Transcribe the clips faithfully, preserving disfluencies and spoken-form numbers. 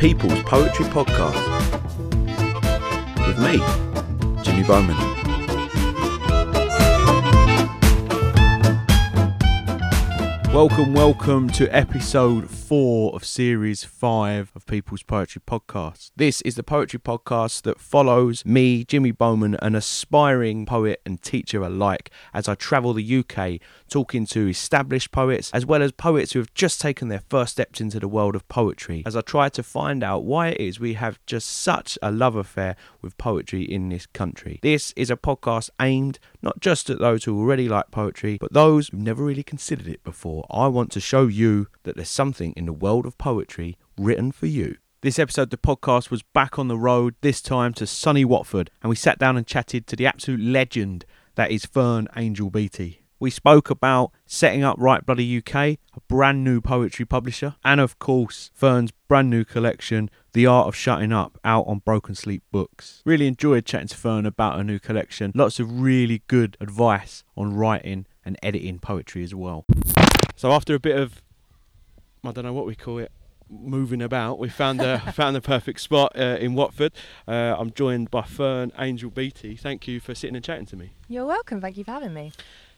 People's Poetry Podcast with me, Jimmy Bowman. Welcome, welcome to episode four of series five of People's Poetry Podcast. This is the poetry podcast that follows me, Jimmy Bowman, an aspiring poet and teacher alike, as I travel the U K talking to established poets as well as poets who have just taken their first steps into the world of poetry, as I try to find out why it is we have just such a love affair with poetry in this country. This is a podcast aimed not just at those who already like poetry, but those who've never really considered it before. I want to show you that there's something in the world of poetry written for you. This episode of the podcast was back on the road, this time to sunny Watford, and we sat down and chatted to the absolute legend that is Fern Angel Beattie. We spoke about setting up Write Bloody U K, a brand new poetry publisher, and of course Fern's brand new collection, The Art of Shutting Up, out on Broken Sleep Books. Really enjoyed chatting to Fern about her new collection. Lots of really good advice on writing and editing poetry as well. So after a bit of, I don't know what we call it, moving about, we found the found the perfect spot uh, in Watford. Uh, I'm joined by Fern Angel Beattie. Thank you for sitting and chatting to me. You're welcome. Thank you for having me.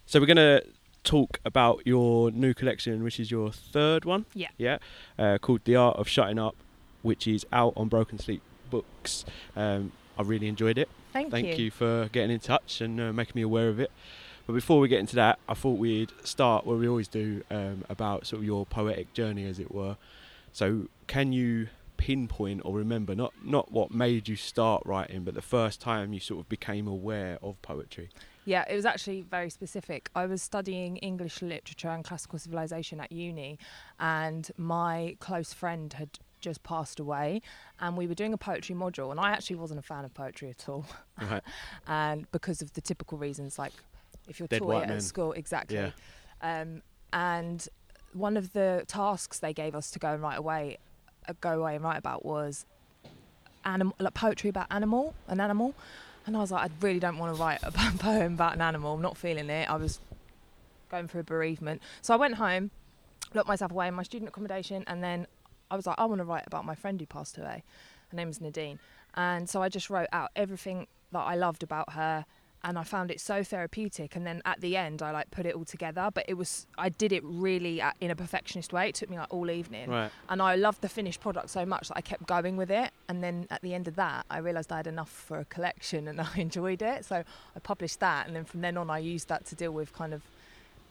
So we're going to talk about your new collection, which is your third one. Yeah. Yeah. Uh, called The Art of Shutting Up, which is out on Broken Sleep Books. Um, I really enjoyed it. Thank, Thank you. Thank you for getting in touch and uh, making me aware of it. But before we get into that, I thought we'd start where we always do, um, about sort of your poetic journey, as it were. So can you pinpoint or remember, not, not what made you start writing, but the first time you sort of became aware of poetry? Yeah, it was actually very specific. I was studying English literature and classical civilization at uni, and my close friend had just passed away, and we were doing a poetry module, and I actually wasn't a fan of poetry at all. Right. And because of the typical reasons, like if you're taught it at school, exactly. Yeah. Um, and one of the tasks they gave us to go and write away, uh, go away and write about was anim- like poetry about animal, an animal. And I was like, I really don't want to write a poem about an animal. I'm not feeling it. I was going through a bereavement. So I went home, locked myself away in my student accommodation, and then I was like, I want to write about my friend who passed away. Her name was Nadine. And so I just wrote out everything that I loved about her, and I found it so therapeutic. And then at the end, I like put it all together, but it was, I did it really at, in a perfectionist way. It took me like all evening. Right. And I loved the finished product so much that I kept going with it. And then at the end of that, I realised I had enough for a collection and I enjoyed it. So I published that. And then from then on, I used that to deal with kind of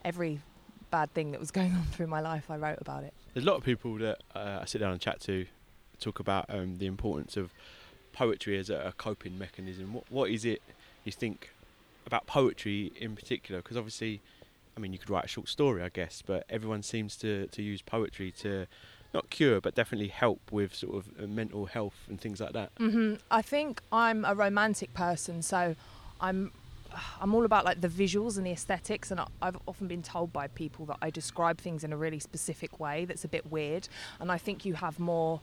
every bad thing that was going on through my life. I wrote about it. There's a lot of people that uh, I sit down and chat to, talk about um, the importance of poetry as a coping mechanism. What What is it you think about poetry in particular? Because obviously, I mean, you could write a short story, I guess, but everyone seems to, to use poetry to not cure, but definitely help with sort of mental health and things like that. Mm-hmm. I think I'm a romantic person, so I'm I'm all about like the visuals and the aesthetics, and I've often been told by people that I describe things in a really specific way that's a bit weird, and I think you have more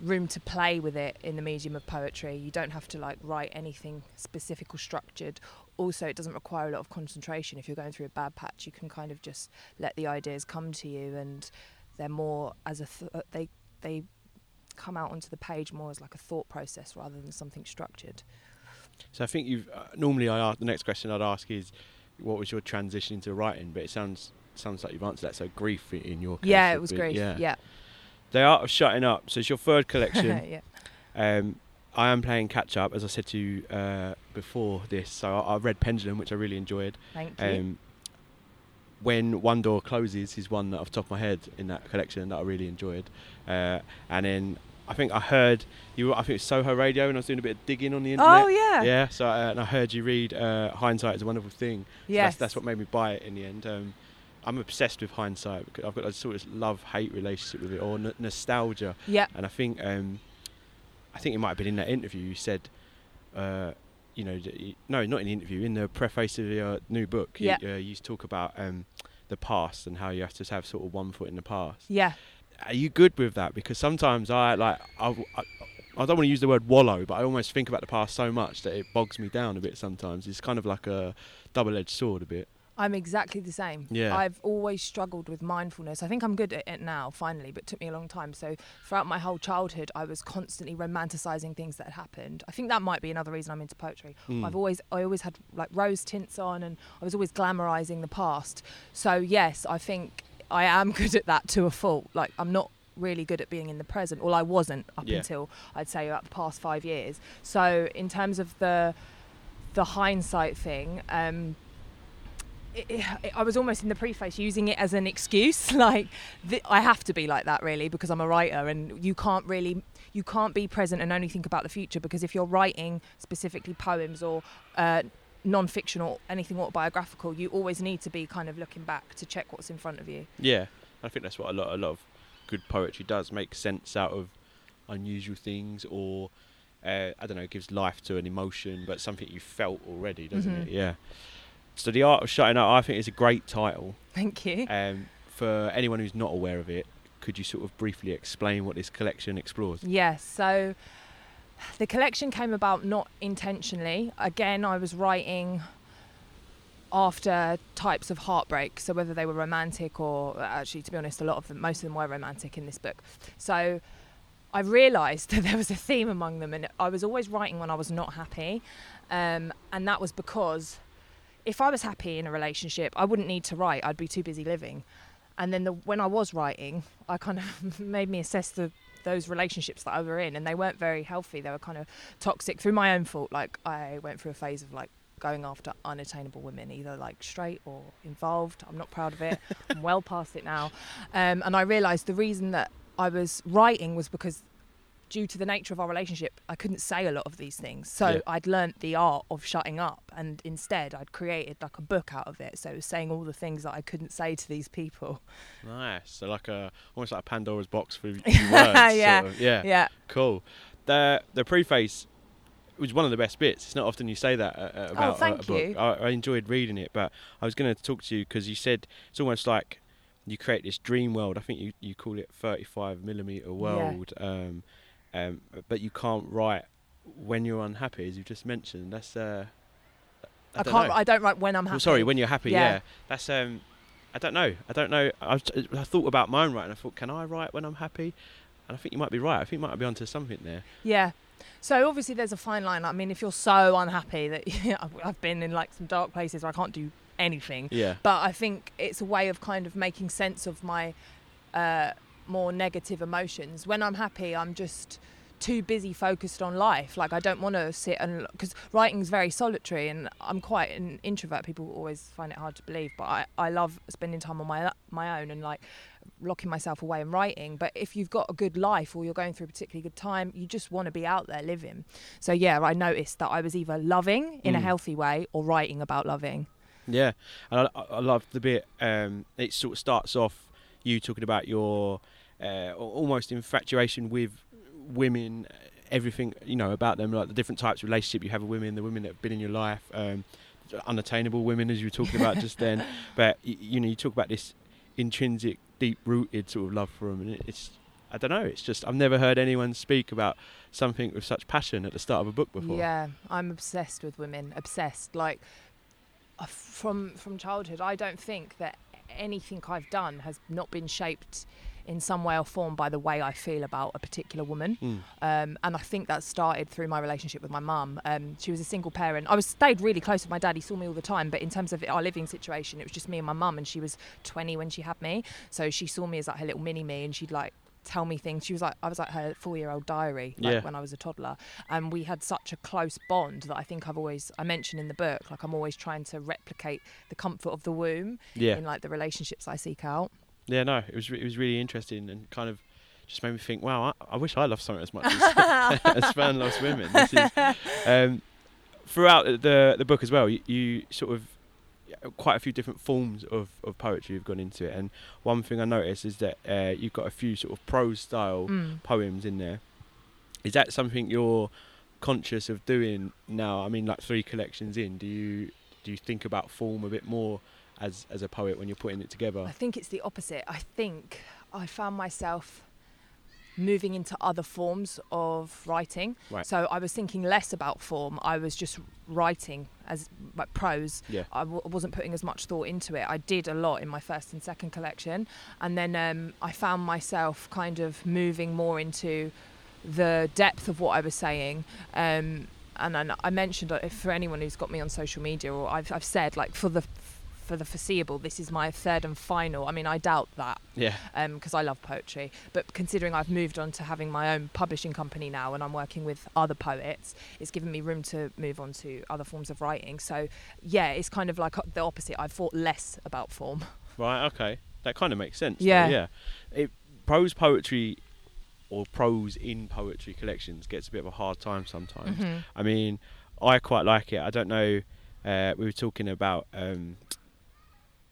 room to play with it in the medium of poetry. You don't have to like write anything specific or structured. Also, it doesn't require a lot of concentration. If you're going through a bad patch, you can kind of just let the ideas come to you, and they're more as a th- they they come out onto the page more as like a thought process rather than something structured. So I think you've uh, normally I ask the next question I'd ask is what was your transition into writing, but it sounds sounds like you've answered that. So grief in your case. Yeah, it was grief. Yeah. yeah. The Art of Shutting Up. So it's your third collection. yeah. Um, I am playing catch up, as I said to you uh, before this. So I, I read Pendulum, which I really enjoyed. Thank um, you. When One Door Closes is one that off the top of my head in that collection that I really enjoyed. Uh, and then I think I heard you. I think it was Soho Radio, and I was doing a bit of digging on the internet. Oh yeah. Yeah. So uh, and I heard you read uh, Hindsight is a Wonderful Thing. So yes. That's, that's what made me buy it in the end. Um, I'm obsessed with Hindsight because I've got a sort of love-hate relationship with it, or n- nostalgia. Yeah. And I think um, I think it might have been in that interview you said, uh, you know, you, no, not in the interview, in the preface of your new book, yep. you, uh, you talk about um, the past and how you have to have sort of one foot in the past. Yeah. Are you good with that? Because sometimes I like I, I, I don't want to use the word wallow, but I almost think about the past so much that it bogs me down a bit sometimes. It's kind of like a double-edged sword a bit. I'm exactly the same. Yeah. I've always struggled with mindfulness. I think I'm good at it now, finally, but it took me a long time. So throughout my whole childhood, I was constantly romanticising things that had happened. I think that might be another reason I'm into poetry. Mm. I've always, I always had like rose tints on, and I was always glamorising the past. So yes, I think I am good at that to a fault. Like, I'm not really good at being in the present. Well, I wasn't up yeah. until, I'd say, about the past five years. So in terms of the the hindsight thing, um, it, it, I was almost in the preface using it as an excuse. Like, th- I have to be like that, really, because I'm a writer, and you can't really, you can't be present and only think about the future, because if you're writing specifically poems or uh, non-fiction or anything autobiographical, you always need to be kind of looking back to check what's in front of you. Yeah, I think that's what a lot, a lot of good poetry does, make sense out of unusual things, or uh, I don't know, gives life to an emotion, but something you felt already, doesn't mm-hmm. it? Yeah. So The Art of Shutting Up, I think, is a great title. Thank you. Um, for anyone who's not aware of it, could you sort of briefly explain what this collection explores? Yes. So the collection came about not intentionally. Again, I was writing after types of heartbreak, so whether they were romantic or, actually, to be honest, a lot of them, most of them were romantic in this book. So I realised that there was a theme among them, and I was always writing when I was not happy, um, and that was because if I was happy in a relationship, I wouldn't need to write, I'd be too busy living. And then the, when I was writing, I kind of made me assess the those relationships that I were in, and they weren't very healthy, they were kind of toxic through my own fault. Like, I went through a phase of like going after unattainable women, either like straight or involved. I'm not proud of it. I'm well past it now. Um, and I realised the reason that I was writing was because, due to the nature of our relationship, I couldn't say a lot of these things. So yeah. I'd learnt the art of shutting up, and instead I'd created like a book out of it. So it was saying all the things that I couldn't say to these people. Nice. So like a, almost like a Pandora's box for words. yeah. Sort of. yeah. Yeah. Cool. The the preface was one of the best bits. It's not often you say that uh, about oh, thank a, a book. You. I, I enjoyed reading it, but I was going to talk to you because you said it's almost like you create this dream world. I think you, you call it thirty-five millimeter world. Yeah. Um, um, but you can't write when you're unhappy, as you just mentioned. That's uh, I, I can't. Know. I don't write when I'm happy. Well, sorry, when you're happy. Yeah. yeah. That's um. I don't know. I don't know. I, was, I thought about my own writing. I thought, can I write when I'm happy? And I think you might be right. I think you might be onto something there. Yeah. So obviously there's a fine line. I mean, if you're so unhappy that you know, I've been in like some dark places where I can't do anything. Yeah. But I think it's a way of kind of making sense of my uh, more negative emotions. When I'm happy, I'm just too busy focused on life. Like, I don't want to sit and, because writing's very solitary, and I'm quite an introvert. People always find it hard to believe, but I, I love spending time on my my own and like locking myself away and writing. But if you've got a good life or you're going through a particularly good time, you just want to be out there living. So yeah, I noticed that I was either loving in mm. a healthy way or writing about loving. Yeah, and I, I love the bit, um, it sort of starts off you talking about your uh, almost infatuation with women, everything you know about them, like the different types of relationship you have with women, the women that have been in your life, um, unattainable women, as you were talking about just then. But you, you know, you talk about this intrinsic, deep-rooted sort of love for them, and it's, I don't know, it's just, I've never heard anyone speak about something with such passion at the start of a book before. Yeah, I'm obsessed with women, obsessed. Like, from from childhood, I don't think that anything I've done has not been shaped in some way or form by the way I feel about a particular woman. Mm. Um, and I think that started through my relationship with my mum. Um, she was a single parent. I was stayed really close with my dad. He saw me all the time, but in terms of our living situation, it was just me and my mum, and she was twenty when she had me. So she saw me as like her little mini me, and she'd like tell me things. She was like, I was like her four-year-old diary, like yeah. when I was a toddler, and we had such a close bond that I think I've always I mentioned in the book, like I'm always trying to replicate the comfort of the womb yeah. in like the relationships I seek out. Yeah, no, it was re- it was really interesting, and kind of just made me think, wow, I, I wish I loved something as much as, as Fern loves women. This is, um, throughout the the book as well, you, you sort of, quite a few different forms of, of poetry you've gone into it. And one thing I noticed is that uh, you've got a few sort of prose style mm. poems in there. Is that something you're conscious of doing now? I mean, like three collections in, do you do you think about form a bit more as as a poet when you're putting it together? I think it's the opposite. I think I found myself moving into other forms of writing. Right. So I was thinking less about form. I was just writing as like prose. Yeah. I w- wasn't putting as much thought into it. I did a lot in my first and second collection. And then um, I found myself kind of moving more into the depth of what I was saying. Um, and I, I mentioned, if for anyone who's got me on social media, or I've, I've said, like, for the... for the foreseeable, this is my third and final. I mean, I doubt that, yeah, um because I love poetry, but considering I've moved on to having my own publishing company now and I'm working with other poets, it's given me room to move on to other forms of writing. So yeah, it's kind of like the opposite. I've thought less about form. Right, okay, that kind of makes sense. Yeah, though, yeah. It, prose poetry or prose in poetry collections gets a bit of a hard time sometimes. Mm-hmm. I mean, I quite like it. I don't know, uh we were talking about um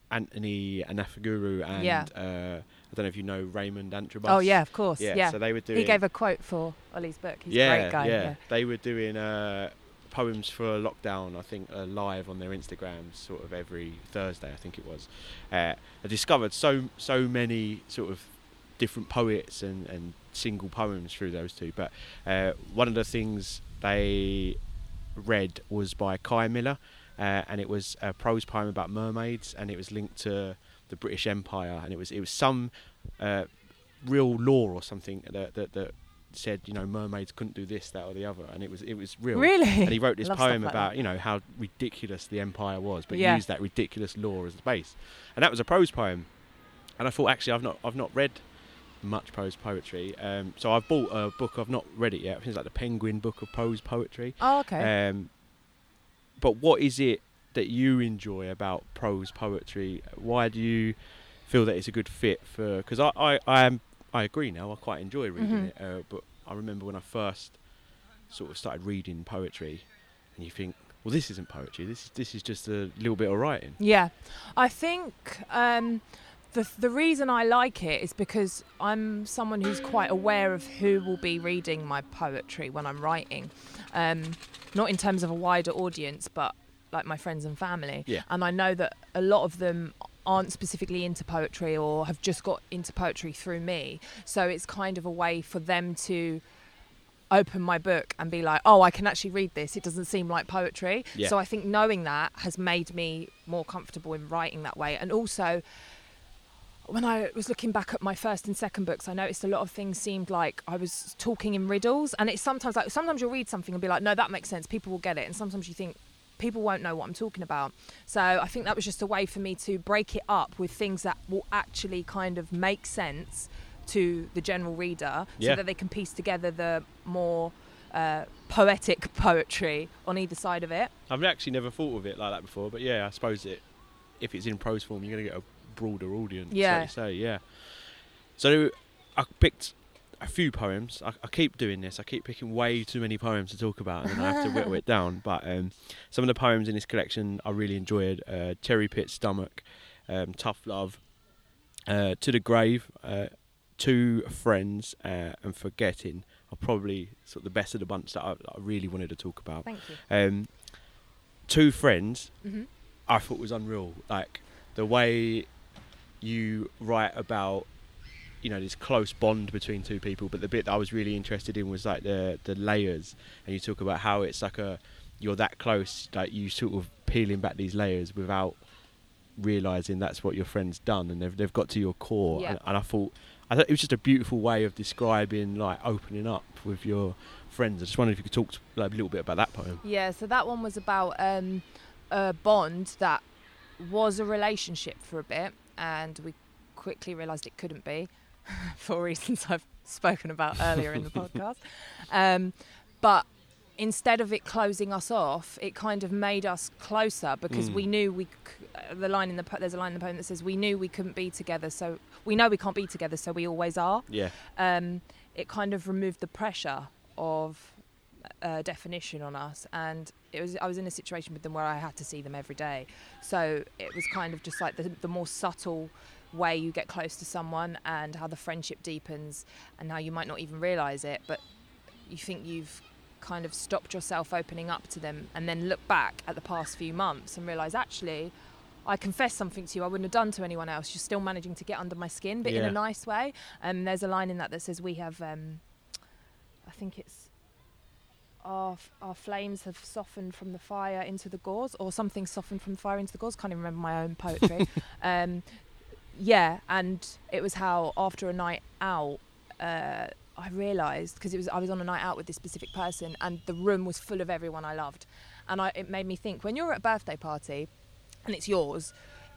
Anthony Anafaguru and yeah. uh, I don't know if you know Raymond Antrobus. Oh yeah, of course. Yeah, yeah. So they were doing. He gave a quote for Ollie's book. He's yeah, a great guy. Yeah. yeah, they were doing uh, poems for lockdown. I think uh, live on their Instagram, sort of every Thursday. I think it was. Uh, I discovered so so many sort of different poets and, and single poems through those two. But uh, one of the things they read was by Kai Miller. Uh, and it was a prose poem about mermaids, and it was linked to the British Empire, and it was it was some uh, real law or something that, that that said, you know, mermaids couldn't do this, that, or the other, and it was it was real. Really? And he wrote this poem like about that. You know, how ridiculous the empire was, but yeah. used that ridiculous law as the base, and that was a prose poem. And I thought, actually, I've not I've not read much prose poetry, um, so I've bought a book. I've not read it yet. I think it's like the Penguin Book of Prose Poetry. Oh, okay. Um, But what is it that you enjoy about prose poetry? Why do you feel that it's a good fit for... Because I, I, I, am, I agree now, I quite enjoy reading mm-hmm. it. Uh, but I remember when I first sort of started reading poetry, and you think, well, this isn't poetry. This, this is just a little bit of writing. Yeah. I think um, the, the reason I like it is because I'm someone who's quite aware of who will be reading my poetry when I'm writing. Um, not in terms of a wider audience, but like my friends and family. Yeah. And I know that a lot of them aren't specifically into poetry or have just got into poetry through me. So it's kind of a way for them to open my book and be like, oh, I can actually read this. It doesn't seem like poetry. Yeah. So I think knowing that has made me more comfortable in writing that way. And also, when I was looking back at my first and second books, I noticed a lot of things seemed like I was talking in riddles. And it's sometimes like, sometimes you'll read something and be like, no, that makes sense, people will get it. And sometimes you think, people won't know what I'm talking about. So I think that was just a way for me to break it up with things that will actually kind of make sense to the general reader, yeah. so that they can piece together the more uh, poetic poetry on either side of it. I've actually never thought of it like that before, but yeah, I suppose it, if it's in prose form, you're going to get a broader audience, yeah. So, so yeah. So I picked a few poems. I, I keep doing this. I keep picking way too many poems to talk about, and then I have to whittle it down. But um, some of the poems in this collection I really enjoyed: uh, Cherry Pit Stomach, um, Tough Love, uh, To the Grave, uh, Two Friends, uh, and Forgetting are probably sort of the best of the bunch that I, that I really wanted to talk about. Thank you. Um, Two Friends, mm-hmm. I thought was unreal. Like the way you write about, you know, this close bond between two people, but the bit that I was really interested in was like the the layers, and you talk about how it's like a you're that close, like you sort of peeling back these layers without realizing that's what your friend's done, and they've they've got to your core. Yeah. and, and I thought I thought it was just a beautiful way of describing like opening up with your friends. I just wondered if you could talk to, like, a little bit about that poem. Yeah, so that one was about um, a bond that was a relationship for a bit, and we quickly realised it couldn't be for reasons I've spoken about earlier in the podcast. Um, but instead of it closing us off, it kind of made us closer, because mm. we knew we... C- the line in the po- There's a line in the poem that says, we knew we couldn't be together, so... We know we can't be together, so we always are. Yeah. Um, it kind of removed the pressure of uh, definition on us, and... It was, I was in a situation with them where I had to see them every day. So it was kind of just like the, the more subtle way you get close to someone, and how the friendship deepens, and how you might not even realise it, but you think you've kind of stopped yourself opening up to them, and then look back at the past few months and realise, actually, I confess something to you I wouldn't have done to anyone else, you're still managing to get under my skin, but yeah. in a nice way. Um, there's a line in that that says we have, um, I think it's, our our flames have softened from the fire into the gauze, or something softened from the fire into the gauze. Can't even remember my own poetry. um, yeah, and it was how after a night out, uh, I realised, because it was I was on a night out with this specific person, and the room was full of everyone I loved, and I, it made me think, when you're at a birthday party and it's yours,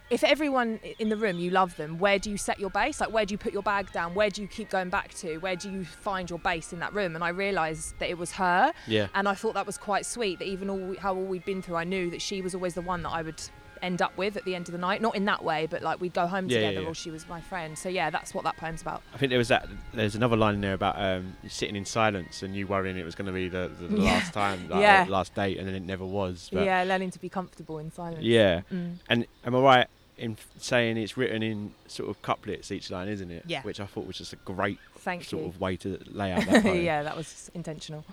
if everyone in the room, you love them, where do you set your base? Like, where do you put your bag down? Where do you keep going back to? Where do you find your base in that room? And I realised that it was her. Yeah. And I thought that was quite sweet, that even all how all we'd been through, I knew that she was always the one that I would end up with at the end of the night. Not in that way, but like we'd go home yeah, together yeah, yeah. or she was my friend. So yeah, that's what that poem's about. I think there was that, there's another line in there about um, sitting in silence and you worrying it was going to be the, the, the yeah. last time, like, yeah. last date, and then it never was. But yeah, learning to be comfortable in silence. Yeah. Mm. And am I right in saying it's written in sort of couplets, each line, isn't it? Yeah. Which I thought was just a great Thank sort you. of way to lay out that poem. Yeah, that was intentional.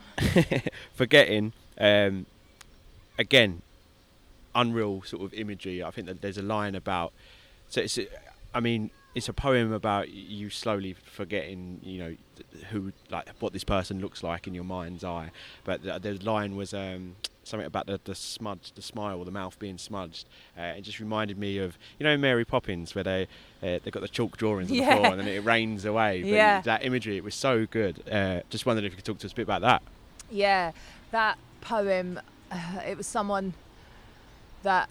Forgetting, um, again, unreal sort of imagery. I think that there's a line about, so it's a, I mean it's a poem about you slowly forgetting, you know, who, like what this person looks like in your mind's eye, but the, the line was um something about the, the smudge, the smile, the mouth being smudged. Uh, it just reminded me of, you know, Mary Poppins, where they uh, they got the chalk drawings on yeah. the floor and then it rains away. But yeah. that imagery, it was so good. Uh, just wondered if you could talk to us a bit about that. Yeah, that poem, uh, it was someone that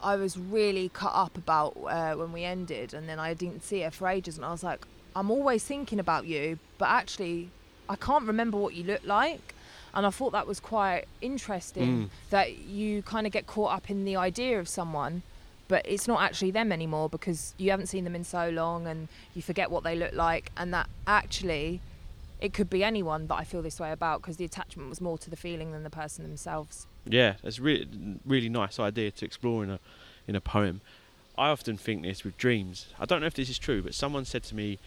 I was really cut up about uh, when we ended, and then I didn't see her for ages, and I was like, I'm always thinking about you, but actually I can't remember what you look like. And I thought that was quite interesting, mm. that you kind of get caught up in the idea of someone, but it's not actually them anymore because you haven't seen them in so long and you forget what they look like, and that actually it could be anyone that I feel this way about, because the attachment was more to the feeling than the person themselves. Yeah, that's really really nice idea to explore in a in a poem. I often think this with dreams. I don't know if this is true, but someone said to me,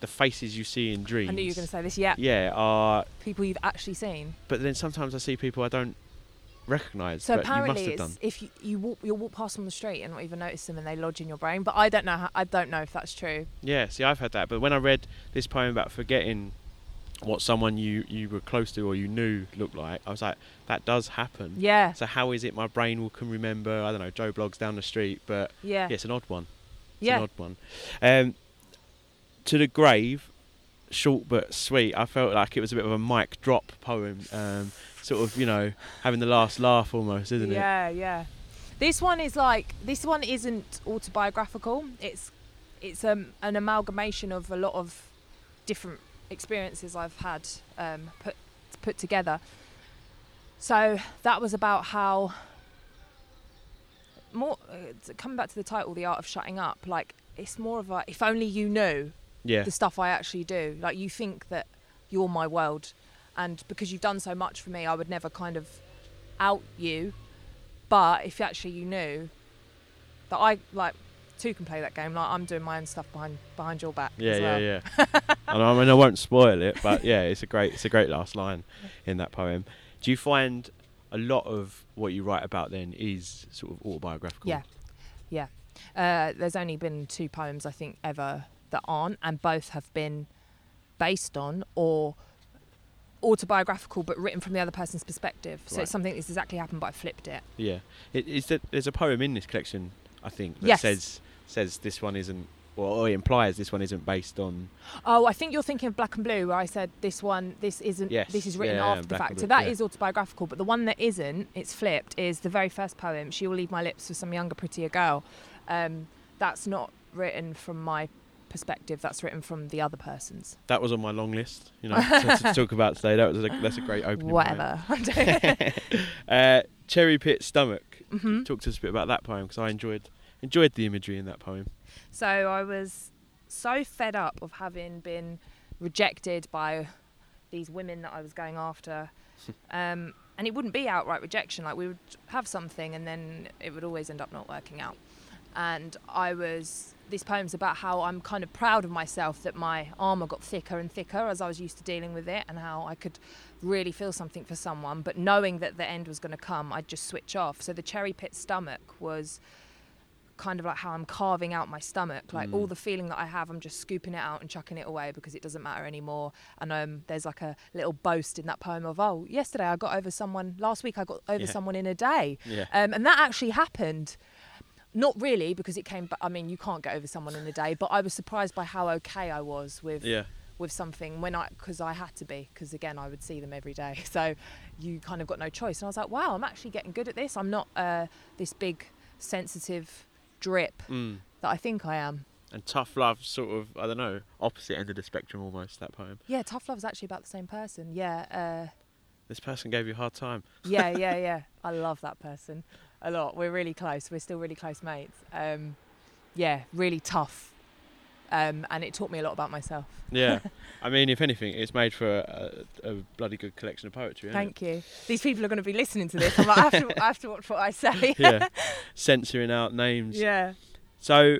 the faces you see in dreams. I knew you were going to say this. Yeah. Yeah, are people you've actually seen. But then sometimes I see people I don't recognise. So but apparently, you must have it's done. if you, you walk, you'll walk past them on the street and not even notice them, and they lodge in your brain. But I don't know. How, I don't know if that's true. Yeah. See, I've had that. But when I read this poem about forgetting what someone you you were close to or you knew looked like, I was like, that does happen. Yeah. So how is it my brain will can remember, I don't know, Joe Bloggs down the street, but yeah, yeah it's an odd one. It's yeah. an odd one. Um, to the grave, short but sweet. I felt like it was a bit of a mic drop poem, um, sort of, you know, having the last laugh almost, isn't yeah, it? Yeah, yeah. This one is like, this one isn't autobiographical. It's it's um, an amalgamation of a lot of different experiences I've had um, put put together. So that was about how more uh, coming back to the title, The Art of Shutting Up, like it's more of a if only you knew yeah. the stuff I actually do. Like you think that you're my world, and because you've done so much for me I would never kind of out you, but if actually you knew that I like two can play that game, like I'm doing my own stuff behind behind your back. Yeah, as well. yeah, yeah. And I mean, I won't spoil it, but yeah, it's a great, it's a great last line in that poem. Do you find a lot of what you write about then is sort of autobiographical? Yeah, yeah. Uh, there's only been two poems I think ever that aren't, and both have been based on or autobiographical but written from the other person's perspective. So right. it's something that's exactly happened, but I flipped it. Yeah, it, is that there's a poem in this collection, I think, that yes. says says this one isn't, or implies this one isn't based on. Oh, I think you're thinking of Black and Blue, where I said this one, this isn't. Yes. This is written yeah, after the fact, so that yeah. is autobiographical. But the one that isn't, it's flipped, is the very first poem, "She Will Leave My Lips for Some Younger, Prettier Girl." Um, that's not written from my perspective. That's written from the other person's. That was on my long list, you know, to, to talk about today. That was a, that's a great opening. Whatever. uh, Cherry Pit Stomach. Mm-hmm. Talk to us a bit about that poem, because I enjoyed enjoyed the imagery in that poem. So I was so fed up of having been rejected by these women that I was going after, um, and it wouldn't be outright rejection. Like we would have something, and then it would always end up not working out. And I was. This poem's about how I'm kind of proud of myself that my armour got thicker and thicker as I was used to dealing with it, and how I could really feel something for someone, but knowing that the end was going to come, I'd just switch off. So the cherry pit stomach was kind of like how I'm carving out my stomach, like mm. all the feeling that I have, I'm just scooping it out and chucking it away because it doesn't matter anymore. And um, there's like a little boast in that poem of, oh, yesterday I got over someone, last week I got over yeah. someone in a day. Yeah. Um, and that actually happened. Not really, because it came, but I mean, you can't get over someone in a day, but I was surprised by how okay I was with yeah. with something when I, because I had to be, because again, I would see them every day. So you kind of got no choice. And I was like, wow, I'm actually getting good at this. I'm not uh, this big sensitive drip mm. that I think I am. And tough love, sort of, I don't know, opposite end of the spectrum almost, that poem. Yeah, tough love's actually about the same person. Yeah. Uh, this person gave you a hard time. Yeah, yeah, yeah. I love that person a lot. We're really close. We're still really close mates. Um, yeah, really tough. Um, and it taught me a lot about myself. Yeah. I mean, if anything, it's made for a, a bloody good collection of poetry. Isn't Thank it? you. These people are going to be listening to this. I'm like, I have to, I have to watch what I say. Yeah. Censoring out names. Yeah. So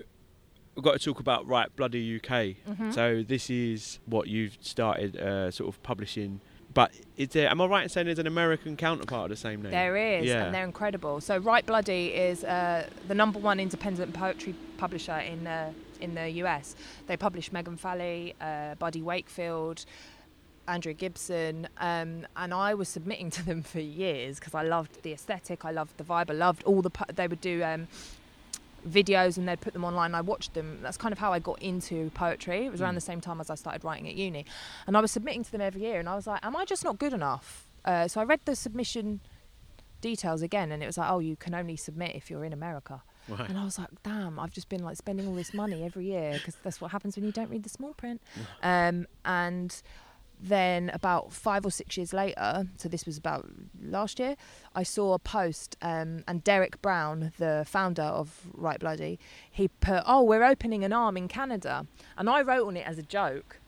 we've got to talk about Write Bloody U K. Mm-hmm. So this is what you've started uh, sort of publishing. But is there, am I right in saying there's an American counterpart of the same name? There is, yeah. And they're incredible. So Write Bloody is uh, the number one independent poetry publisher in uh, in the U S. They publish Megan Falley, uh, Buddy Wakefield, Andrew Gibson, um, and I was submitting to them for years because I loved the aesthetic, I loved the vibe, I loved all the... Po- they would do... Um, videos and they'd put them online. I watched them. That's kind of how I got into poetry. It was around mm. the same time as I started writing at uni, and I was submitting to them every year, and I was like, am I just not good enough? Uh, so I read the submission details again, and it was like, oh, you can only submit if you're in America. Right. And I was like, damn, I've just been like spending all this money every year, because that's what happens when you don't read the small print. um, and then about five or six years later, so this was about last year, I saw a post um, and Derek Brown, the founder of Write Bloody, he put, oh, we're opening an arm in Canada. And I wrote on it as a joke,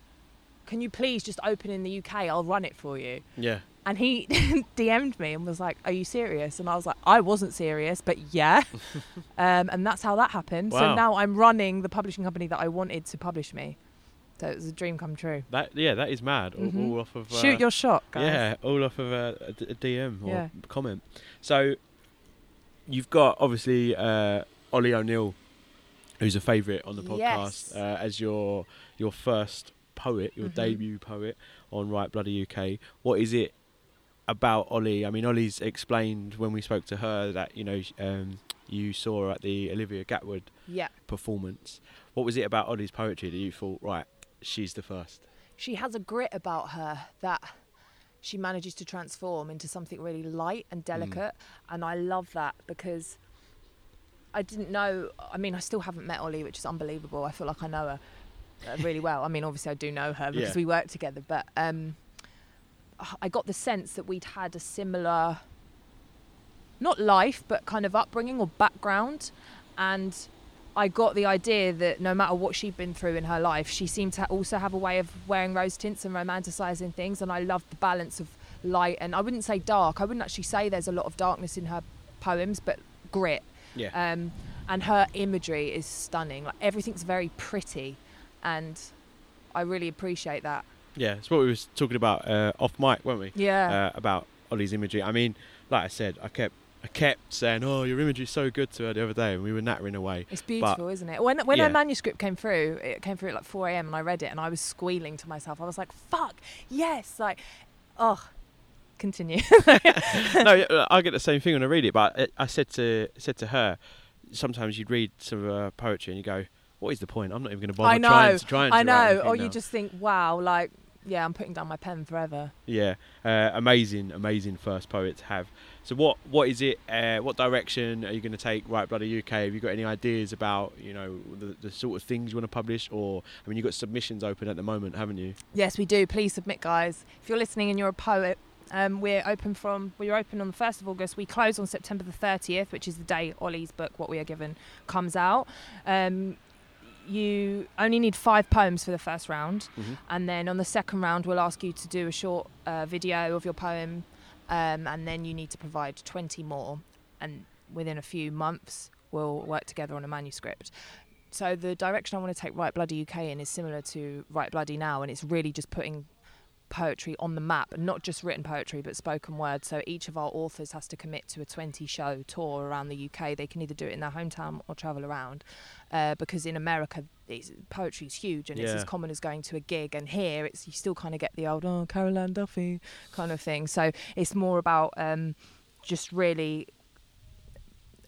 can you please just open in the U K? I'll run it for you. Yeah. And he D M'd me and was like, are you serious? And I was like, I wasn't serious, but yeah. um, and that's how that happened. Wow. So now I'm running the publishing company that I wanted to publish me. So it was a dream come true. That yeah, that is mad. All, mm-hmm. all off of uh, shoot your shot, guys. Yeah, all off of a, a D M or yeah. comment. So you've got obviously uh, Ollie O'Neill, who's a favourite on the podcast, yes. uh, as your your first poet, your mm-hmm. debut poet on Write Bloody U K. What is it about Ollie? I mean, Ollie's explained when we spoke to her that you know um, you saw at the Olivia Gatwood yeah. performance. What was it about Ollie's poetry that you thought, right? She's the first. She has a grit about her that she manages to transform into something really light and delicate. Mm. And I love that, because I didn't know, I mean, I still haven't met Ollie, which is unbelievable. I feel like I know her really well. I mean, obviously I do know her because yeah. we work together, but um, I got the sense that we'd had a similar, not life, but kind of upbringing or background. And I got the idea that no matter what she'd been through in her life, she seemed to also have a way of wearing rose tints and romanticising things. And I loved the balance of light, and I wouldn't say dark. I wouldn't actually say there's a lot of darkness in her poems, but grit. Yeah. Um, and her imagery is stunning. Like, everything's very pretty, and I really appreciate that. Yeah, it's what we were talking about uh, off mic, weren't we? Yeah. Uh, about Ollie's imagery. I mean, like I said, I kept... I kept saying, oh, your imagery is so good to her the other day, and we were nattering away. It's beautiful, but, isn't it? When when yeah. her manuscript came through, it came through at like four a.m. and I read it and I was squealing to myself. I was like, fuck, yes. Like, oh, continue. No, I get the same thing when I read it, but I said to said to her, sometimes you'd read some uh, poetry and you go, what is the point? I'm not even going to bother trying to try and I know, I know. Or now. You just think, wow, like, yeah, I'm putting down my pen forever. Yeah, uh, amazing, amazing first poet to have. So what, what is it, uh, what direction are you going to take Write Bloody U K? Have you got any ideas about, you know, the, the sort of things you want to publish? Or, I mean, you've got submissions open at the moment, haven't you? Yes, we do. Please submit, guys. If you're listening and you're a poet, um, we're open from, we're open on the first of August. We close on September the thirtieth, which is the day Ollie's book, What We Are Given, comes out. Um, you only need five poems for the first round. Mm-hmm. And then on the second round, we'll ask you to do a short uh, video of your poem. Um, and then you need to provide twenty more, and within a few months we'll work together on a manuscript. So the direction I want to take Write Bloody U K in is similar to Write Bloody Now, and it's really just putting poetry on the map, and not just written poetry but spoken word. So each of our authors has to commit to a twenty show tour around the U K. They can either do it in their hometown or travel around, uh, because in America it's, poetry is huge and yeah. it's as common as going to a gig, and here it's you still kind of get the old oh Caroline Duffy kind of thing. So it's more about um, just really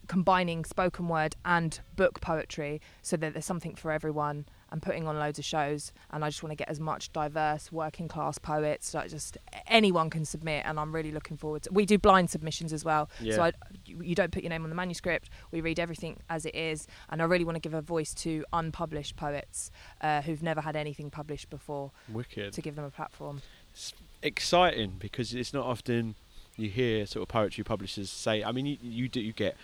combining spoken word and book poetry so that there's something for everyone. I'm putting on loads of shows, and I just want to get as much diverse working class poets, like just anyone can submit, and I'm really looking forward to. We do blind submissions as well, yeah. so I, you don't put your name on the manuscript, we read everything as it is, and I really want to give a voice to unpublished poets uh, who've never had anything published before. Wicked. To give them a platform. It's exciting because it's not often you hear sort of poetry publishers say, I mean you, you do you get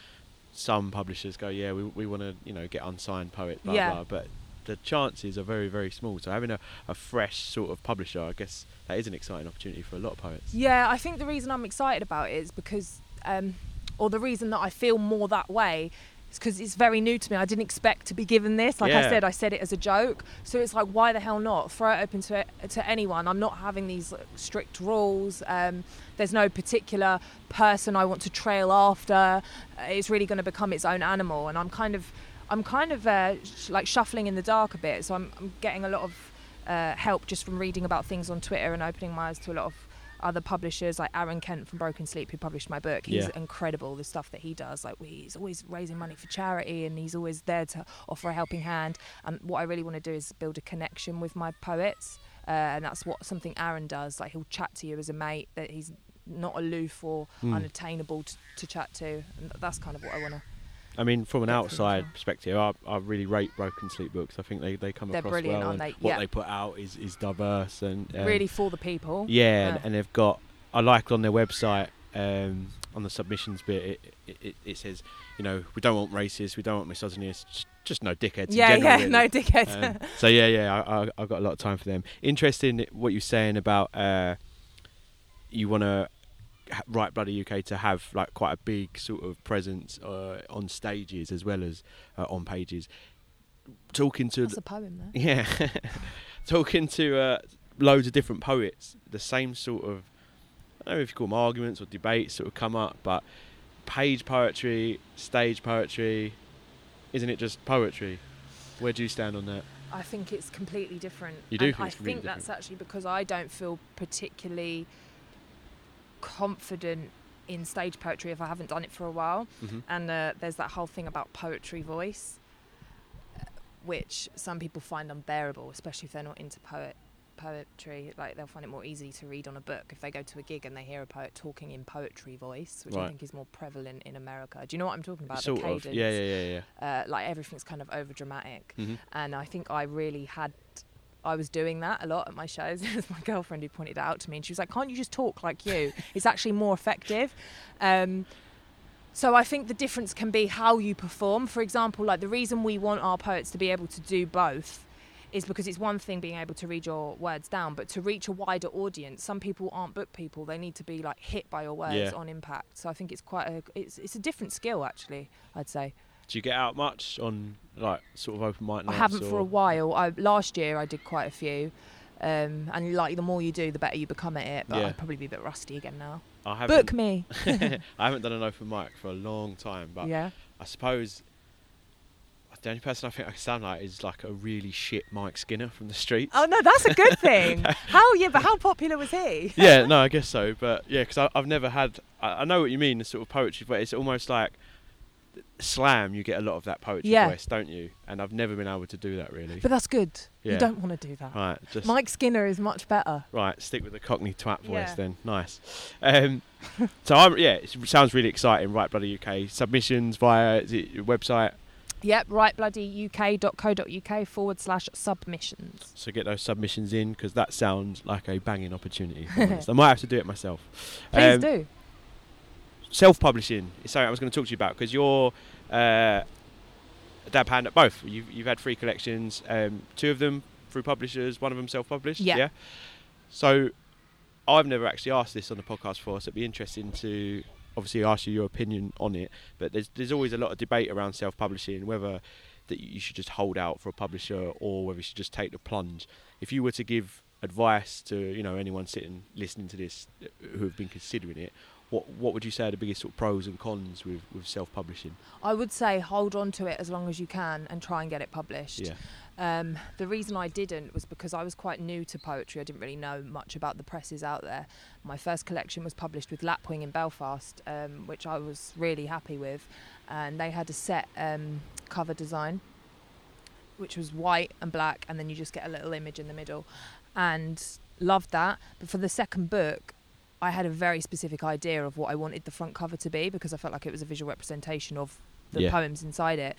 some publishers go, yeah, we we want to, you know, get unsigned poet, blah, yeah. blah, but the chances are very, very small. So having a, a fresh sort of publisher, I guess that is an exciting opportunity for a lot of poets. Yeah, I think the reason I'm excited about it is because, um, or the reason that I feel more that way is because it's very new to me. I didn't expect to be given this. Like yeah. I said, I said it as a joke. So it's like, why the hell not? Throw it open to to anyone. I'm not having these strict rules. Um, there's no particular person I want to trail after. It's really going to become its own animal. And I'm kind of, I'm kind of uh, sh- like shuffling in the dark a bit, so I'm, I'm getting a lot of uh, help just from reading about things on Twitter and opening my eyes to a lot of other publishers, like Aaron Kent from Broken Sleep, who published my book. He's yeah. incredible, the stuff that he does. Like he's always raising money for charity, and he's always there to offer a helping hand. And what I really want to do is build a connection with my poets, uh, and that's what something Aaron does. Like he'll chat to you as a mate, that he's not aloof or mm. unattainable to, to chat to. And that's kind of what I want to. I mean, from an outside perspective, I, I really rate Broken Sleep Books. I think they, they come They're across brilliant, well. Aren't they? What yeah. they put out is, is diverse and um, really for the people. Yeah, yeah. And, and they've got. I like on their website um, on the submissions bit. It, it it says, you know, we don't want racists, we don't want misogynists, just, just no dickheads. Yeah, in general, yeah, really. No dickheads. Um, so yeah, yeah, I, I I've got a lot of time for them. Interesting what you're saying about uh, you want to. Write Bloody U K to have like quite a big sort of presence uh, on stages as well as uh, on pages. Talking to that's a poem there. Yeah, talking to uh, loads of different poets, the same sort of I don't know if you call them arguments or debates sort of come up, but page poetry, stage poetry, isn't it just poetry? Where do you stand on that? I think it's completely different. You do. And think I think different. That's actually because I don't feel particularly confident in stage poetry if I haven't done it for a while. Mm-hmm. And uh, there's that whole thing about poetry voice, which some people find unbearable, especially if they're not into poet poetry. Like they'll find it more easy to read on a book if they go to a gig and they hear a poet talking in poetry voice, which right. I think is more prevalent in America. Do you know what I'm talking about? Sort the cadence. Of. Yeah, yeah, yeah. yeah. Uh, like everything's kind of over dramatic. Mm-hmm. And I think I really had. I was doing that a lot at my shows. It was my girlfriend who pointed it out to me, and she was like, can't you just talk like you? It's actually more effective. Um, so I think the difference can be how you perform. For example, like the reason we want our poets to be able to do both is because it's one thing being able to read your words down, but to reach a wider audience, some people aren't book people. They need to be like hit by your words yeah. on impact. So I think it's quite a, it's, it's a different skill actually, I'd say. Do you get out much on like sort of open mic nights? I haven't or? for a while. I, last year I did quite a few, um, and like the more you do, the better you become at it. But yeah. I'd probably be a bit rusty again now. I Book me. I haven't done an open mic for a long time, but yeah. I suppose the only person I think I sound like is like a really shit Mike Skinner from The Streets. Oh no, that's a good thing. How yeah, but how popular was he? Yeah, no, I guess so. But yeah, because I've never had. I, I know what you mean. The sort of poetry, but it's almost like. Slam, you get a lot of that poetry yeah. voice, don't you? And I've never been able to do that really. But that's good. Yeah. You don't want to do that. Right. Just Mike Skinner is much better. Right. Stick with the Cockney twat voice yeah. then. Nice. Um, so I'm yeah. It sounds really exciting. Write Bloody U K submissions via is it your website. Yep. write bloody u k dot co dot u k forward slash submissions. So get those submissions in because that sounds like a banging opportunity. I might have to do it myself. Please um, do. Self-publishing is something I was going to talk to you about because you're uh, a dab hand at both. You've, you've had three collections, um, two of them through publishers, one of them self-published. Yeah. yeah. So I've never actually asked this on the podcast before, so it'd be interesting to obviously ask you your opinion on it. But there's there's always a lot of debate around self-publishing, whether that you should just hold out for a publisher or whether you should just take the plunge. If you were to give advice to, you know, anyone sitting listening to this who have been considering it, what what would you say are the biggest sort of pros and cons with, with self-publishing? I would say hold on to it as long as you can and try and get it published. Yeah. Um, the reason I didn't was because I was quite new to poetry. I didn't really know much about the presses out there. My first collection was published with Lapwing in Belfast, um, which I was really happy with, and they had a set um, cover design which was white and black, and then you just get a little image in the middle, and loved that. But for the second book I had a very specific idea of what I wanted the front cover to be, because I felt like it was a visual representation of the yeah. poems inside it.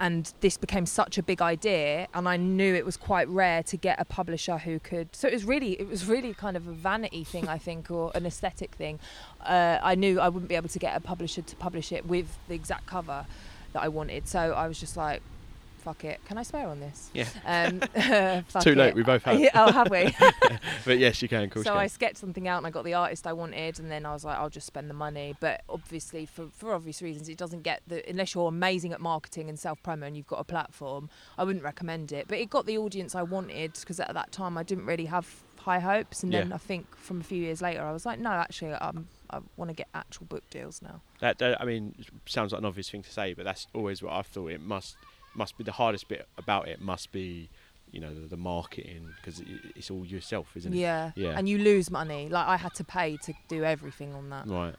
And this became such a big idea, and I knew it was quite rare to get a publisher who could, so it was really it was really kind of a vanity thing, I think, or an aesthetic thing. uh, I knew I wouldn't be able to get a publisher to publish it with the exact cover that I wanted, so I was just like, fuck it. Can I swear on this? Yeah. Um, fuck Too late, it. We both have. Oh, have we? But yes, you can, of course. So I sketched something out and I got the artist I wanted, and then I was like, I'll just spend the money. But obviously, for, for obvious reasons, it doesn't get the, unless you're amazing at marketing and self-promo and you've got a platform, I wouldn't recommend it. But it got the audience I wanted, because at that time I didn't really have high hopes. And then yeah. I think from a few years later, I was like, no, actually, I'm I want to get actual book deals now. That, that I mean, sounds like an obvious thing to say, but that's always what I've thought. It must... must be the hardest bit about it must be, you know, the, the marketing, because it, it's all yourself, isn't it? Yeah. Yeah, and you lose money. Like, I had to pay to do everything on that. Right.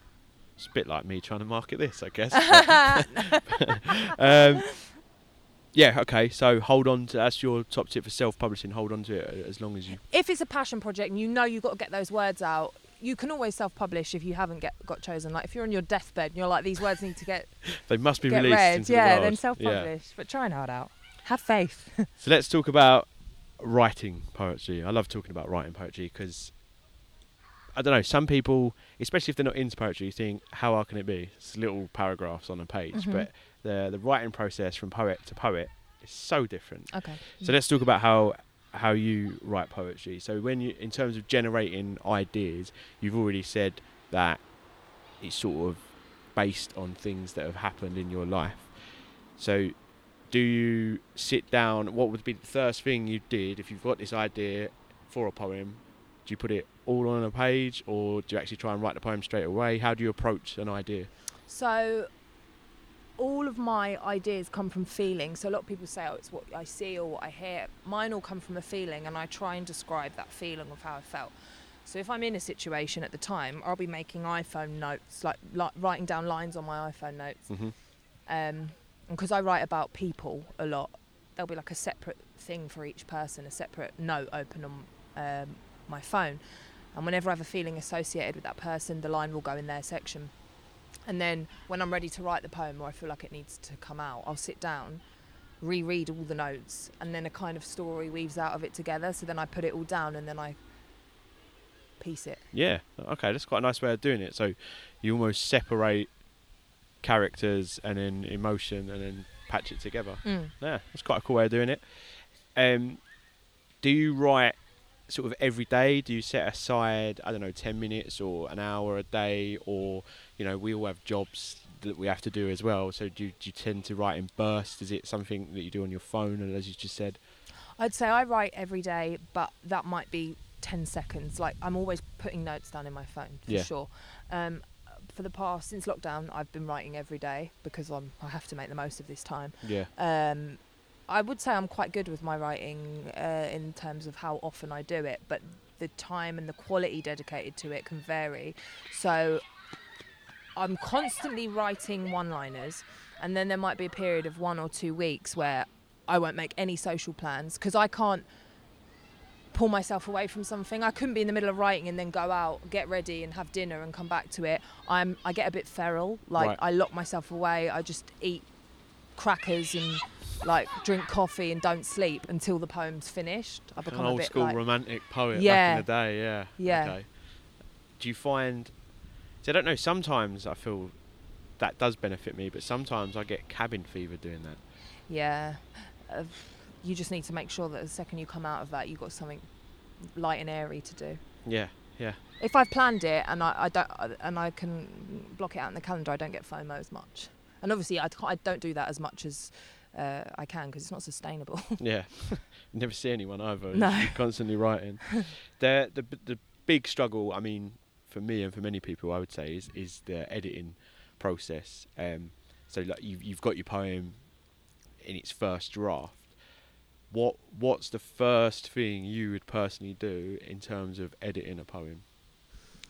It's a bit like me trying to market this, I guess. um, yeah, okay, so hold on to, that's your top tip for self-publishing, hold on to it as long as you... If it's a passion project and you know you've got to get those words out, you can always self-publish if you haven't get, got chosen. Like, if you're on your deathbed and you're like, these words need to get they must be released read, into yeah, the world. Then self-publish. Yeah. But try and hard out. Have faith. So let's talk about writing poetry. I love talking about writing poetry because, I don't know, some people, especially if they're not into poetry, think, how hard can it be? It's little paragraphs on a page. Mm-hmm. But the the writing process from poet to poet is so different. Okay. So let's talk about how... how you write poetry. So when you, in terms of generating ideas, you've already said that it's sort of based on things that have happened in your life. So do you sit down, what would be the first thing you did if you've got this idea for a poem? Do you put it all on a page, or do you actually try and write the poem straight away? How do you approach an idea? So all of my ideas come from feeling. So a lot of people say, oh, it's what I see or what I hear. Mine all come from a feeling, and I try and describe that feeling of how I felt. So if I'm in a situation at the time, I'll be making iPhone notes, like, like writing down lines on my iPhone notes. Mm-hmm. Um, because I write about people a lot, there'll be like a separate thing for each person, a separate note open on um, my phone. And whenever I have a feeling associated with that person, the line will go in their section. And then when I'm ready to write the poem, or I feel like it needs to come out, I'll sit down, reread all the notes, and then a kind of story weaves out of it together. So then I put it all down and then I piece it. Yeah, okay, that's quite a nice way of doing it. So you almost separate characters and then emotion and then patch it together. Mm. Yeah, that's quite a cool way of doing it. Um, do you write sort of every day? Do you set aside, I don't know, ten minutes or an hour a day? Or, you know, we all have jobs that we have to do as well, so do, do you tend to write in bursts? Is it something that you do on your phone, and as you just said? I'd say I write every day, but that might be ten seconds. Like, I'm always putting notes down in my phone for yeah. sure. Um, for the past, since lockdown, I've been writing every day because I'm, I have to make the most of this time. Yeah. Um, I would say I'm quite good with my writing uh, in terms of how often I do it, but the time and the quality dedicated to it can vary. So I'm constantly writing one-liners, and then there might be a period of one or two weeks where I won't make any social plans because I can't pull myself away from something. I couldn't be in the middle of writing and then go out, get ready and have dinner and come back to it. I'm I get a bit feral. Like, right. I lock myself away. I just eat crackers and... like drink coffee and don't sleep until the poem's finished. I become an old a bit school like, romantic poet yeah, back in the day. Yeah. Yeah. Okay. Do you find? See, I don't know. Sometimes I feel that does benefit me, but sometimes I get cabin fever doing that. Yeah. Uh, you just need to make sure that the second you come out of that, you've got something light and airy to do. Yeah. Yeah. If I've planned it and I, I don't and I can block it out in the calendar, I don't get FOMO as much. And obviously, I, I don't do that as much as. uh, I can, because it's not sustainable. Yeah. You never see anyone either. No. You're constantly writing. the, the the big struggle, I mean, for me and for many people, I would say, is is the editing process. Um, so like you've, you've got your poem in its first draft. What What's the first thing you would personally do in terms of editing a poem?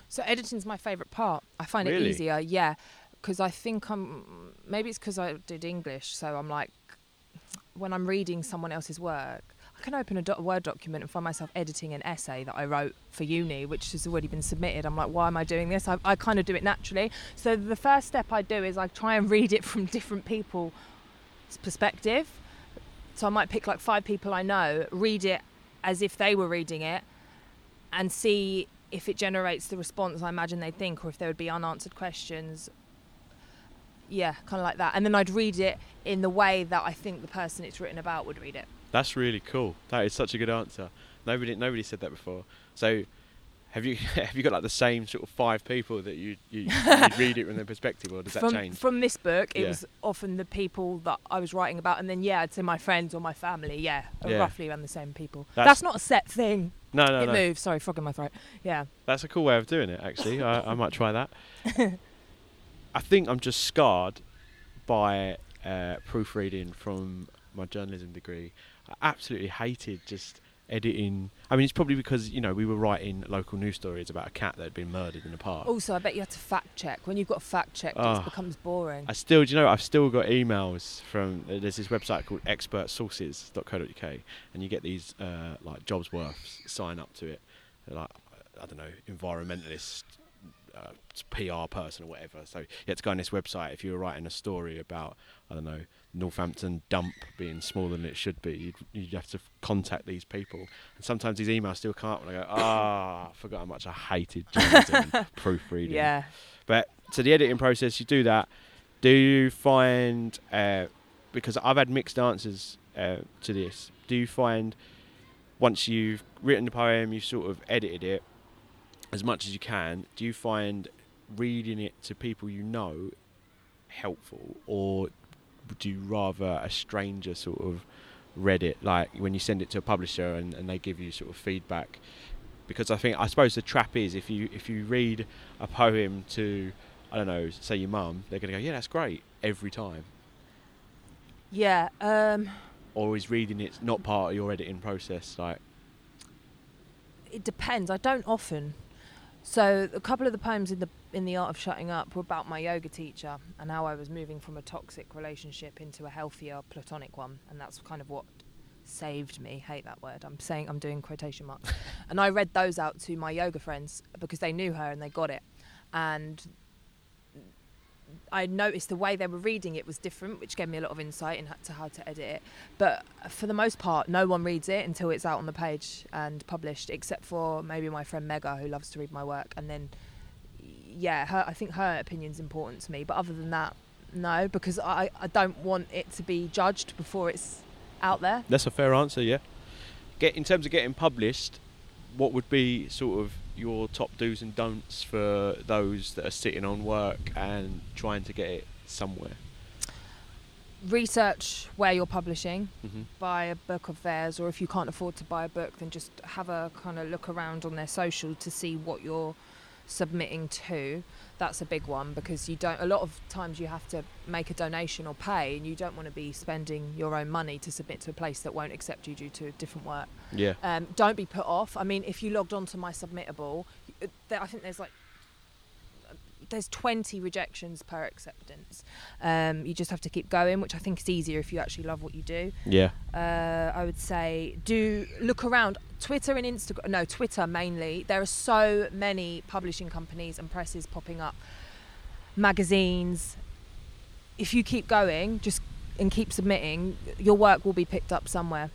So editing's my favourite part. I find really? it easier, yeah, because I think I'm... Maybe it's because I did English, so I'm like... When I'm reading someone else's work, I can open a, do- a Word document and find myself editing an essay that I wrote for uni, which has already been submitted. I'm like, why am I doing this? I, I kind of do it naturally. So the first step I do is I try and read it from different people's perspective. So I might pick like five people I know, read it as if they were reading it, and see... if it generates the response I imagine they'd think, or if there would be unanswered questions. Yeah, kind of like that. And then I'd read it in the way that I think the person it's written about would read it. That's really cool. That is such a good answer. Nobody nobody said that before. So have you have you got like the same sort of five people that you you you'd read it from their perspective, or does that from, change? From this book, it yeah. was often the people that I was writing about. And then, yeah, I'd say my friends or my family, yeah, yeah. roughly around the same people. That's, That's not a set thing. No, no, it no. It moves. Sorry, frog in my throat. Yeah. That's a cool way of doing it, actually. I, I might try that. I think I'm just scarred by uh, proofreading from my journalism degree. I absolutely hated just editing. I mean, it's probably because, you know, we were writing local news stories about a cat that had been murdered in a park. Also, I bet you had to fact check. When you've got fact checked, oh, it becomes boring. I still, do you know, I've still got emails from, uh, there's this website called expert sources dot co dot U K, and you get these, uh, like, jobs worth, sign up to it. They're like, I don't know, environmentalist, uh, P R person or whatever. So you had to go on this website if you were writing a story about, I don't know, Northampton dump being smaller than it should be, you'd, you'd have to f- contact these people, and sometimes these emails still come up and I go, ah, oh, I forgot how much I hated proofreading. Yeah. But so the editing process, you do that. Do you find, uh, because I've had mixed answers uh, to this, do you find once you've written the poem, you've sort of edited it as much as you can, do you find reading it to people you know helpful, or do you rather a stranger sort of read it, like when you send it to a publisher and, and they give you sort of feedback? Because I think, I suppose the trap is, if you if you read a poem to, I don't know, say your mum, they're going to go, yeah, that's great, every time. Yeah. Um, or is reading it not part of your editing process? Like, it depends. I don't often. So a couple of the poems in the in The Art of Shutting Up were about my yoga teacher and how I was moving from a toxic relationship into a healthier platonic one, and that's kind of what saved me. Hate that word. I'm saying I'm doing quotation marks. And I read those out to my yoga friends because they knew her and they got it, and I noticed the way they were reading it was different, which gave me a lot of insight into how to edit it. But for the most part, no one reads it until it's out on the page and published, except for maybe my friend Megha, who loves to read my work, and then yeah, her, I think her opinion's important to me. But other than that, no, because I, I don't want it to be judged before it's out there. That's a fair answer, yeah. Get, in terms of getting published, what would be sort of your top do's and don'ts for those that are sitting on work and trying to get it somewhere? Research where you're publishing. Mm-hmm. Buy a book of theirs, or if you can't afford to buy a book, then just have a kind of look around on their social to see what you're submitting to. That's a big one, because you don't, a lot of times you have to make a donation or pay, and you don't want to be spending your own money to submit to a place that won't accept you due to different work. Yeah. Um, don't be put off. I mean, if you logged on to my Submittable, I think there's like there's twenty rejections per acceptance. Um, you just have to keep going, which I think is easier if you actually love what you do. Yeah. Uh, I would say do look around. Twitter and Instagram, no, Twitter mainly. There are so many publishing companies and presses popping up, magazines. If you keep going, just and keep submitting, your work will be picked up somewhere.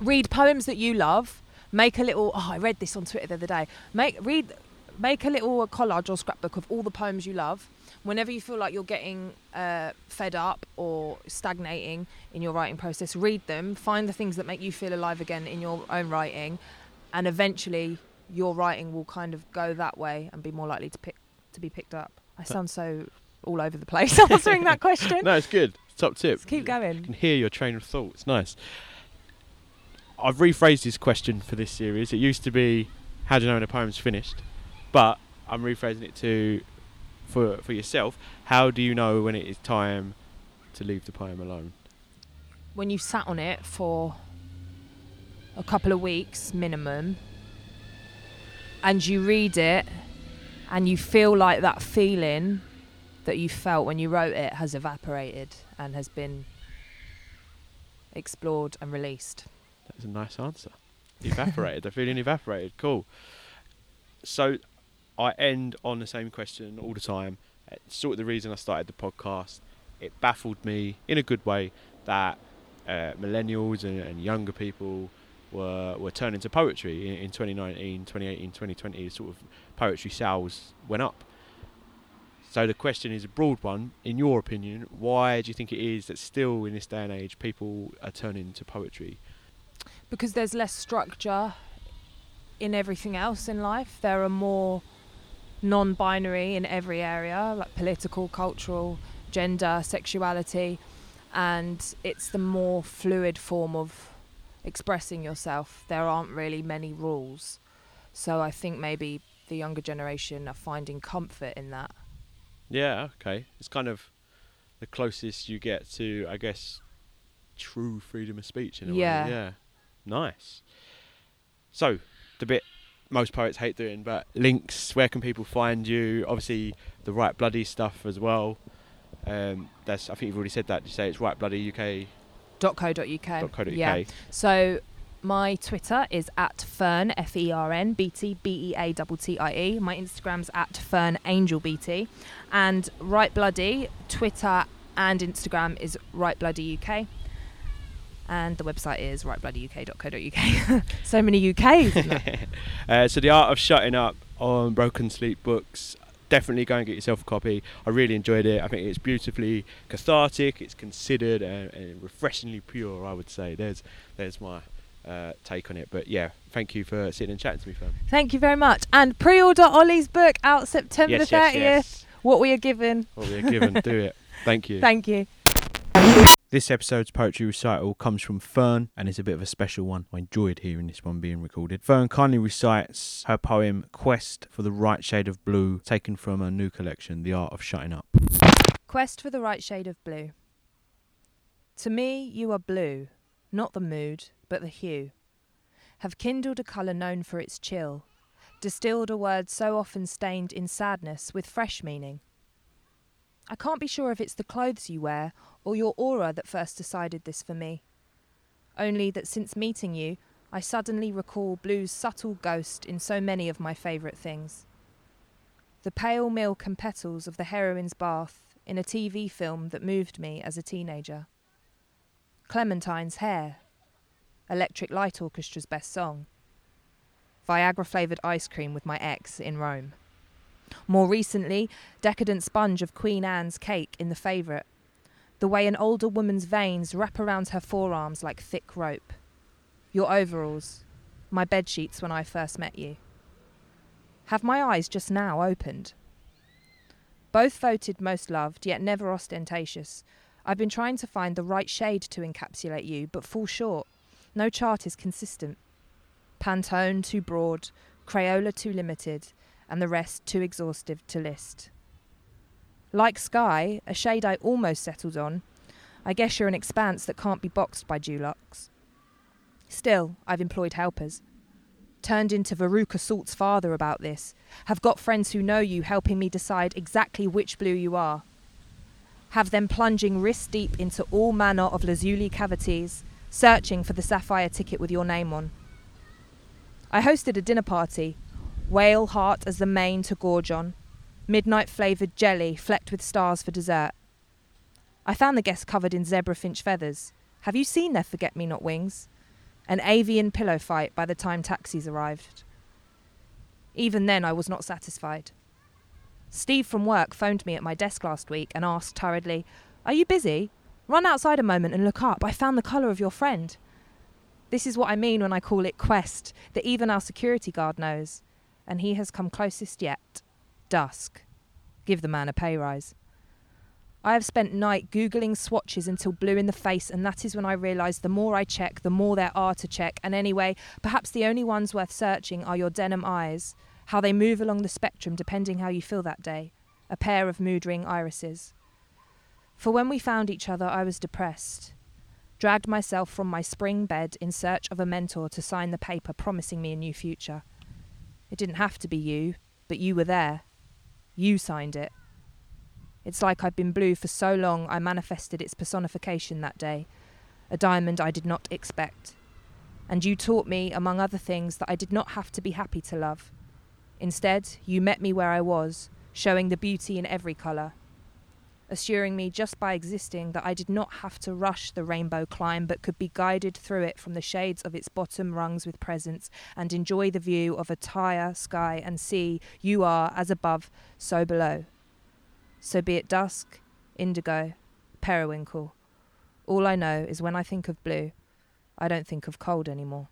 Read poems that you love. Make a little. Oh, I read this on Twitter the other day. Make read. Make a little collage or scrapbook of all the poems you love. Whenever you feel like you're getting uh, fed up or stagnating in your writing process, read them. Find the things that make you feel alive again in your own writing, and eventually your writing will kind of go that way and be more likely to pick to be picked up. I sound so all over the place answering that question. No, it's good. top tip. Just keep going. I can hear your train of thought. It's nice. I've rephrased this question for this series. It used to be, how do you know when a poem's finished? But I'm rephrasing it to, for for yourself, how do you know when it is time to leave the poem alone? When you've sat on it for a couple of weeks minimum, and you read it, and you feel like that feeling that you felt when you wrote it has evaporated and has been explored and released. That's a nice answer. Evaporated. The feeling evaporated. Cool. So I end on the same question all the time. It's sort of the reason I started the podcast. It baffled me in a good way that uh, millennials and, and younger people were were turning to poetry in, in twenty nineteen, twenty eighteen, twenty twenty. The sort of poetry sales went up. So the question is a broad one. In your opinion, why do you think it is that still in this day and age people are turning to poetry? Because there's less structure in everything else in life. There are more non-binary in every area, like political, cultural, gender, sexuality, and it's the more fluid form of expressing yourself. There aren't really many rules. So I think maybe the younger generation are finding comfort in that. Yeah, okay. It's kind of the closest you get to, I guess, true freedom of speech in a yeah. way. Yeah. Nice. So, the bit most poets hate doing, but links, where can people find you? Obviously, the Write Bloody stuff as well. Um, that's I think you've already said that. You say it's write bloody U K dot co dot U K. Yeah. So, my Twitter is at Fern, F E R N, Beattie, B E A T T I E. My Instagram's at Fern Angel Beattie. And Write Bloody, Twitter and Instagram is Write Bloody U K. And the website is write bloody U K dot co dot U K. So many U Ks in that. uh, so The Art of Shutting Up on Broken Sleep Books. Definitely go and get yourself a copy. I really enjoyed it. I think it's beautifully cathartic. It's considered and, and refreshingly pure, I would say. There's there's my uh, take on it. But yeah, thank you for sitting and chatting to me, Fern. Thank you very much. And pre-order Ollie's book out September yes, the thirtieth. Yes, yes. What We Are Given. What We Are Given. Do it. Thank you. Thank you. This episode's poetry recital comes from Fern and is a bit of a special one. I enjoyed hearing this one being recorded. Fern kindly recites her poem Quest for the Right Shade of Blue, taken from her new collection, The Art of Shutting Up. Quest for the Right Shade of Blue. To me you are blue, not the mood, but the hue. Have kindled a colour known for its chill, distilled a word so often stained in sadness with fresh meaning. I can't be sure if it's the clothes you wear or your aura that first decided this for me. Only that since meeting you, I suddenly recall blue's subtle ghost in so many of my favourite things. The pale milk and petals of the heroine's bath in a T V film that moved me as a teenager. Clementine's hair, Electric Light Orchestra's best song. Viagra-flavoured ice cream with my ex in Rome. More recently, decadent sponge of Queen Anne's cake in The Favourite. The way an older woman's veins wrap around her forearms like thick rope. Your overalls. My bedsheets when I first met you. Have my eyes just now opened? Both voted most loved, yet never ostentatious. I've been trying to find the right shade to encapsulate you, but fall short. No chart is consistent. Pantone too broad, Crayola too limited, and the rest too exhaustive to list. Like sky, a shade I almost settled on, I guess you're an expanse that can't be boxed by Dulux. Still, I've employed helpers. Turned into Veruca Salt's father about this. Have got friends who know you helping me decide exactly which blue you are. Have them plunging wrist deep into all manner of lazuli cavities, searching for the sapphire ticket with your name on. I hosted a dinner party, whale heart as the main to gorge on, midnight-flavoured jelly flecked with stars for dessert. I found the guests covered in zebra finch feathers. Have you seen their forget-me-not wings? An avian pillow fight by the time taxis arrived. Even then I was not satisfied. Steve from work phoned me at my desk last week and asked hurriedly, "Are you busy? Run outside a moment and look up. I found the colour of your friend." This is what I mean when I call it Quest, that even our security guard knows. And he has come closest yet. Dusk. Give the man a pay rise. I have spent night Googling swatches until blue in the face, and that is when I realised the more I check, the more there are to check. And anyway, perhaps the only ones worth searching are your denim eyes, how they move along the spectrum depending how you feel that day. A pair of mood ring irises. For when we found each other, I was depressed. Dragged myself from my spring bed in search of a mentor to sign the paper promising me a new future. It didn't have to be you, but you were there. You signed it. It's like I've been blue for so long I manifested its personification that day, a diamond I did not expect. And you taught me, among other things, that I did not have to be happy to love. Instead, you met me where I was, showing the beauty in every colour, assuring me just by existing that I did not have to rush the rainbow climb but could be guided through it from the shades of its bottom rungs with presence and enjoy the view of attire, sky and sea. You are, as above, so below. So be it dusk, indigo, periwinkle. All I know is when I think of blue, I don't think of cold anymore.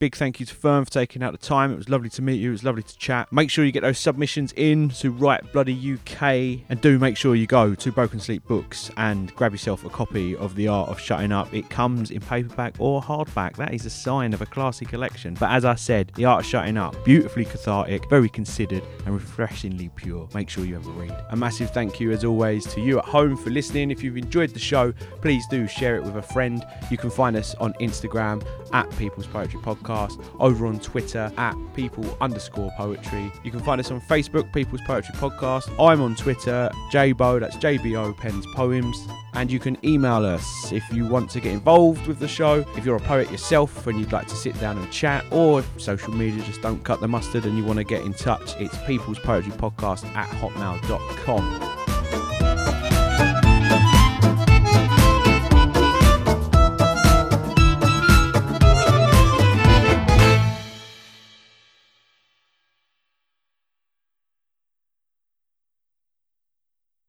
Big thank you to Fern for taking out the time. It was lovely to meet you. It was lovely to chat. Make sure you get those submissions in to Write Bloody U K, and do make sure you go to Broken Sleep Books and grab yourself a copy of The Art of Shutting Up. It comes in paperback or hardback. That is a sign of a classy collection. But as I said, The Art of Shutting Up, beautifully cathartic, very considered and refreshingly pure. Make sure you have a read. A massive thank you as always to you at home for listening. If you've enjoyed the show, please do share it with a friend. You can find us on Instagram at People's Poetry Podcast, over on Twitter at people underscore poetry. You can find us on Facebook, People's Poetry Podcast. I'm on Twitter, jbo, that's jbo pens poems. And you can email us if you want to get involved with the show, if you're a poet yourself and you'd like to sit down and chat, or if social media just don't cut the mustard and you want to get in touch, it's people's poetry podcast at hotmail dot com.